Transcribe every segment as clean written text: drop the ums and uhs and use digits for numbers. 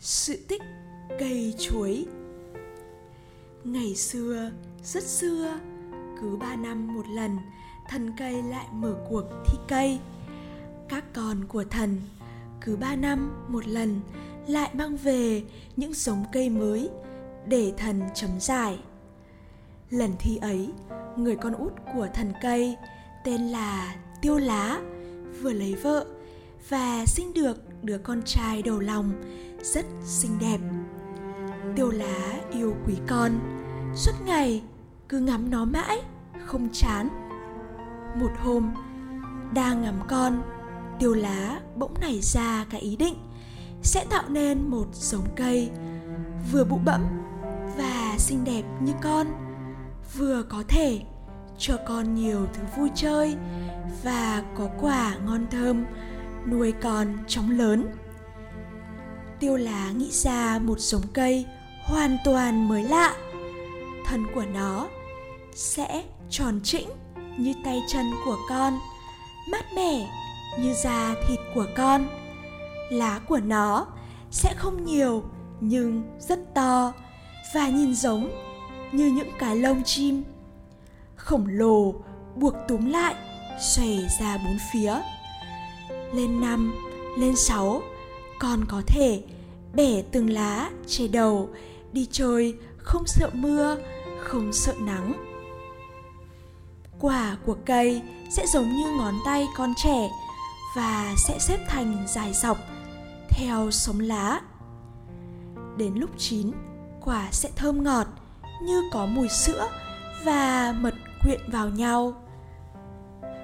sự tích cây chuối. Ngày xưa, rất xưa, cứ 3 năm một lần, thần cây lại mở cuộc thi cây. Các con của thần cứ 3 năm một lần lại mang về những giống cây mới để thần chấm giải. Lần thi ấy, người con út của thần cây tên là Tiêu Lá vừa lấy vợ và sinh được đứa con trai đầu lòng rất xinh đẹp. Tiêu Lá yêu quý con, suốt ngày cứ ngắm nó mãi, không chán. Một hôm, đang ngắm con, Tiêu Lá bỗng nảy ra cái ý định sẽ tạo nên một giống cây vừa bụ bẫm và xinh đẹp như con, vừa có thể cho con nhiều thứ vui chơi và có quả ngon thơm nuôi con chóng lớn. Tiêu Lá nghĩ ra một giống cây hoàn toàn mới lạ. Thân của nó sẽ tròn trĩnh như tay chân của con, mát mẻ như da thịt của con. Lá của nó sẽ không nhiều nhưng rất to và nhìn giống như những cái lông chim khổng lồ buộc túm lại, xòe ra bốn phía. Lên 5, lên 6, con có thể bẻ từng lá che đầu, đi chơi không sợ mưa, không sợ nắng. Quả của cây sẽ giống như ngón tay con trẻ và sẽ xếp thành dài dọc theo sống lá. Đến lúc chín, quả sẽ thơm ngọt như có mùi sữa và mật quyện vào nhau.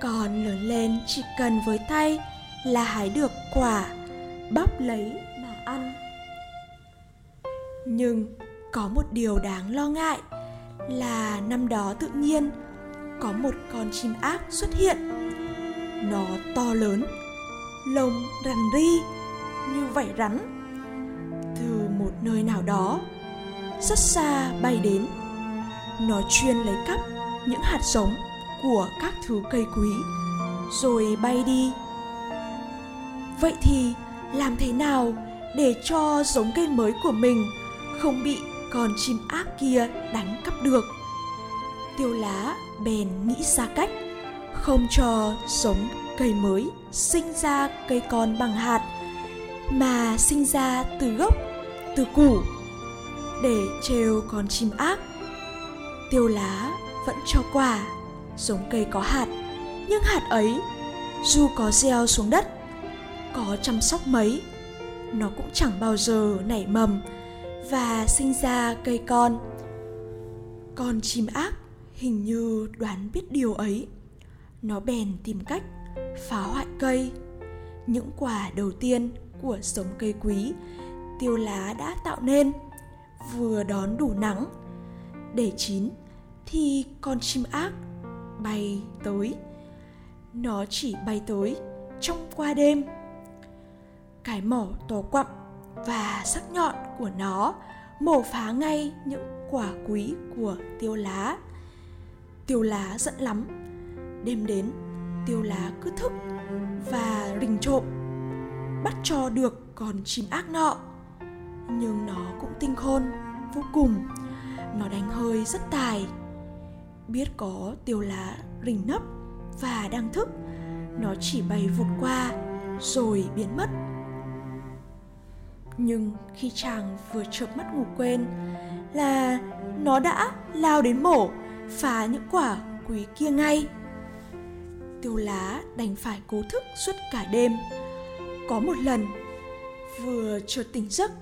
Con lớn lên chỉ cần với tay là hái được quả, bóc lấy mà ăn. Nhưng có một điều đáng lo ngại là năm đó tự nhiên có một con chim ác xuất hiện. Nó to lớn, lông rằn ri như vảy rắn, từ một nơi nào đó rất xa bay đến. Nó chuyên lấy cắp những hạt giống của các thứ cây quý rồi bay đi. Vậy thì làm thế nào để cho giống cây mới của mình không bị con chim ác kia đánh cắp được? Tiêu Lá bèn nghĩ ra cách không cho giống cây mới sinh ra cây con bằng hạt, mà sinh ra từ gốc, từ củ, để trêu con chim ác. Tiêu Lá vẫn cho quả giống cây có hạt, nhưng hạt ấy dù có gieo xuống đất, có chăm sóc mấy, nó cũng chẳng bao giờ nảy mầm và sinh ra cây con. Con chim ác hình như đoán biết điều ấy, nó bèn tìm cách phá hoại cây. Những quả đầu tiên của giống cây quý Tiêu Lá đã tạo nên vừa đón đủ nắng, để chín thì con chim ác bay tới. Nó chỉ bay tới trong qua đêm. Cái mỏ to quặm và sắc nhọn của nó mổ phá ngay những quả quý của Tiêu Lá. Tiêu Lá giận lắm. Đêm đến, Tiêu Lá cứ thức và rình trộm, bắt cho được con chim ác nọ. Nhưng nó cũng tinh khôn vô cùng, nó đánh hơi rất tài. Biết có Tiêu Lá rình nấp và đang thức, nó chỉ bay vụt qua rồi biến mất. Nhưng khi chàng vừa chợp mắt ngủ quên là nó đã lao đến mổ, phá những quả quý kia ngay. Tiêu Lá đành phải cố thức suốt cả đêm. Có một lần, vừa chợt tỉnh giấc,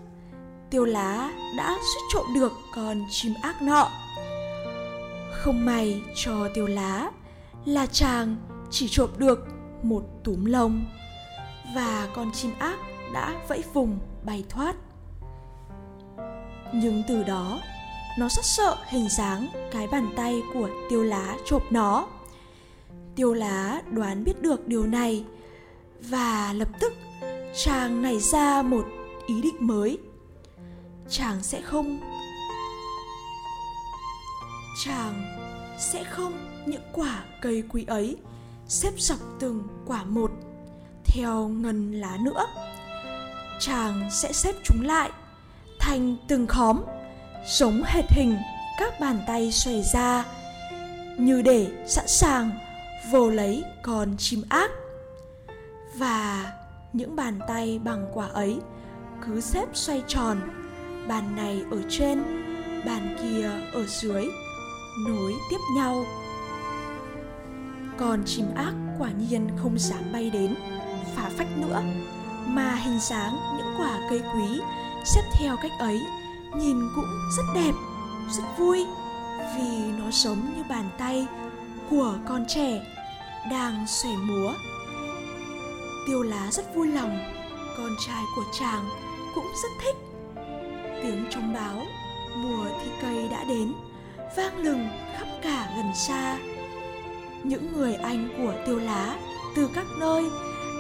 Tiêu Lá đã suýt trộm được con chim ác nọ. Không may cho Tiêu Lá là chàng chỉ trộm được một túm lông, và con chim ác đã vẫy vùng bay thoát. Nhưng từ đó, nó rất sợ hình dáng cái bàn tay của Tiêu Lá trộm nó. Tiêu Lá đoán biết được điều này và lập tức chàng nảy ra một ý định mới. Chàng sẽ không những quả cây quý ấy xếp dọc từng quả một theo ngần lá nữa. Chàng sẽ xếp chúng lại thành từng khóm, sống hệt hình các bàn tay xoay ra, như để sẵn sàng vồ lấy con chim ác. Và những bàn tay bằng quả ấy cứ xếp xoay tròn, bàn này ở trên, bàn kia ở dưới, nối tiếp nhau. Con chim ác quả nhiên không dám bay đến phá phách nữa, mà hình dáng những quả cây quý xếp theo cách ấy nhìn cũng rất đẹp, rất vui, vì nó giống như bàn tay của con trẻ đang xoay múa. Tiêu Lá rất vui lòng, con trai của chàng cũng rất thích. Tiếng trống báo mùa thi cây đã đến vang lừng khắp cả gần xa. Những người anh của Tiêu Lá từ các nơi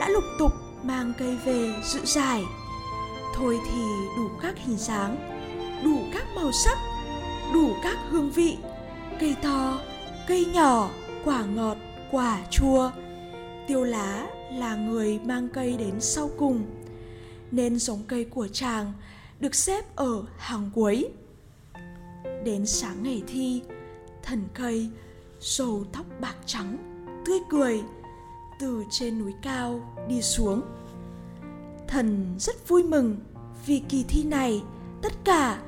đã lục tục mang cây về dự giải. Thôi thì đủ các hình dáng, đủ các màu sắc, đủ các hương vị, cây to, cây nhỏ, quả ngọt, quả chua. Tiêu Lá là người mang cây đến sau cùng, nên giống cây của chàng được xếp ở hàng cuối. Đến sáng ngày thi, Thần Cây râu tóc bạc trắng, tươi cười, từ trên núi cao đi xuống. Thần rất vui mừng vì kỳ thi này tất cả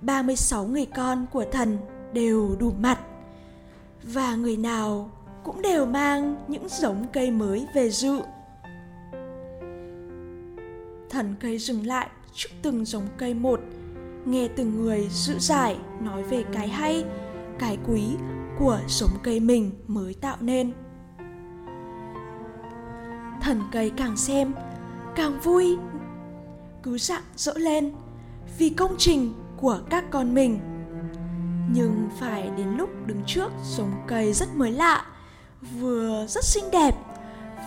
36 người con của thần đều đủ mặt, và người nào cũng đều mang những giống cây mới về dự. Thần Cây dừng lại trước từng giống cây một, nghe từng người dự giải nói về cái hay, cái quý của giống cây mình mới tạo nên. Thần Cây càng xem càng vui, cứ rạng rỡ lên vì công trình của các con mình. Nhưng phải đến lúc đứng trước giống cây rất mới lạ, vừa rất xinh đẹp,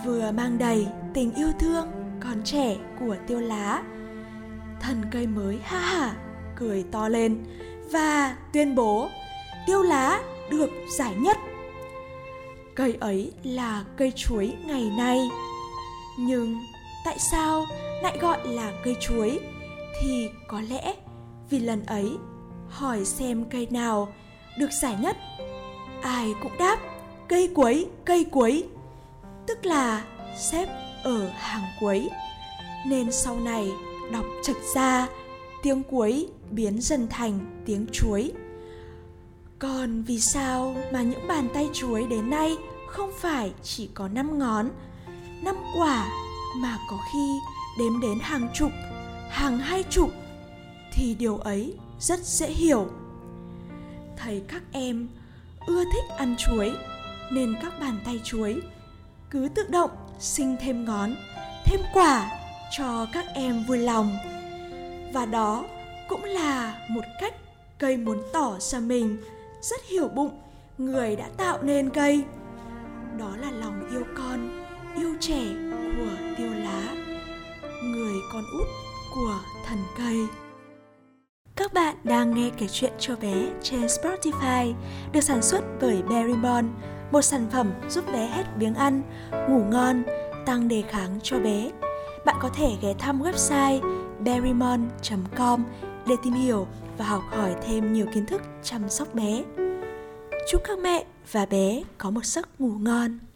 vừa mang đầy tình yêu thương con trẻ của Tiêu Lá, Thần Cây mới ha hả cười to lên và tuyên bố Tiêu Lá được giải nhất. Cây ấy là cây chuối ngày nay, nhưng tại sao lại gọi là cây chuối? Thì có lẽ vì lần ấy hỏi xem cây nào được giải nhất, ai cũng đáp cây quấy, cây quấy, tức là xếp ở hàng cuối. Nên sau này đọc chệch ra, tiếng quấy biến dần thành tiếng chuối. Còn vì sao mà những bàn tay chuối đến nay không phải chỉ có 5 ngón, 5 quả, mà có khi đếm đến hàng chục, hàng 20, thì điều ấy rất dễ hiểu. Thấy các em ưa thích ăn chuối, nên các bàn tay chuối cứ tự động sinh thêm ngón, thêm quả cho các em vui lòng. Và đó cũng là một cách cây muốn tỏ ra mình rất hiểu bụng người đã tạo nên cây. Đó là lòng yêu con, yêu trẻ của Tiêu Lá, người con út của Thần Cây. Các bạn đang nghe kể chuyện cho bé trên Spotify, được sản xuất bởi Berrybon, một sản phẩm giúp bé hết biếng ăn, ngủ ngon, tăng đề kháng cho bé. Bạn có thể ghé thăm website berrymon.com để tìm hiểu và học hỏi thêm nhiều kiến thức chăm sóc bé. Chúc các mẹ và bé có một giấc ngủ ngon.